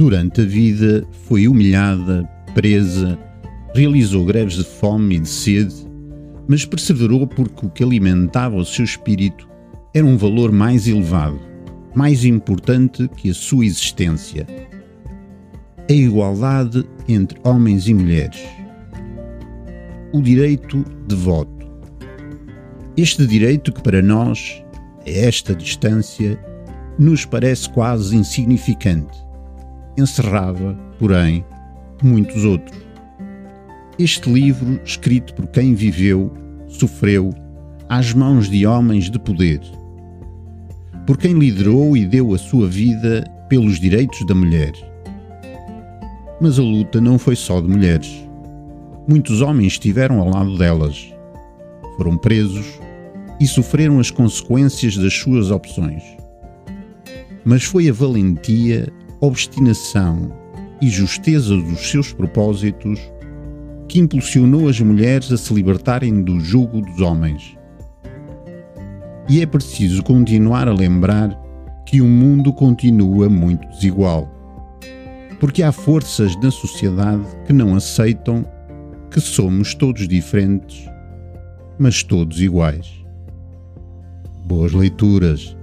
durante a vida foi humilhada, presa, realizou greves de fome e de sede, mas perseverou porque o que alimentava o seu espírito era um valor mais elevado, mais importante que a sua existência: a igualdade entre homens e mulheres, o direito de voto. Este direito que para nós, a esta distância, nos parece quase insignificante, encerrava, porém, muitos outros. Este livro, escrito por quem viveu, sofreu, às mãos de homens de poder, por quem liderou e deu a sua vida pelos direitos da mulher. Mas a luta não foi só de mulheres. Muitos homens estiveram ao lado delas, foram presos e sofreram as consequências das suas opções. Mas foi a valentia, obstinação e justeza dos seus propósitos que impulsionou as mulheres a se libertarem do jugo dos homens. E é preciso continuar a lembrar que o mundo continua muito desigual, porque há forças na sociedade que não aceitam que somos todos diferentes, mas todos iguais. Boas leituras!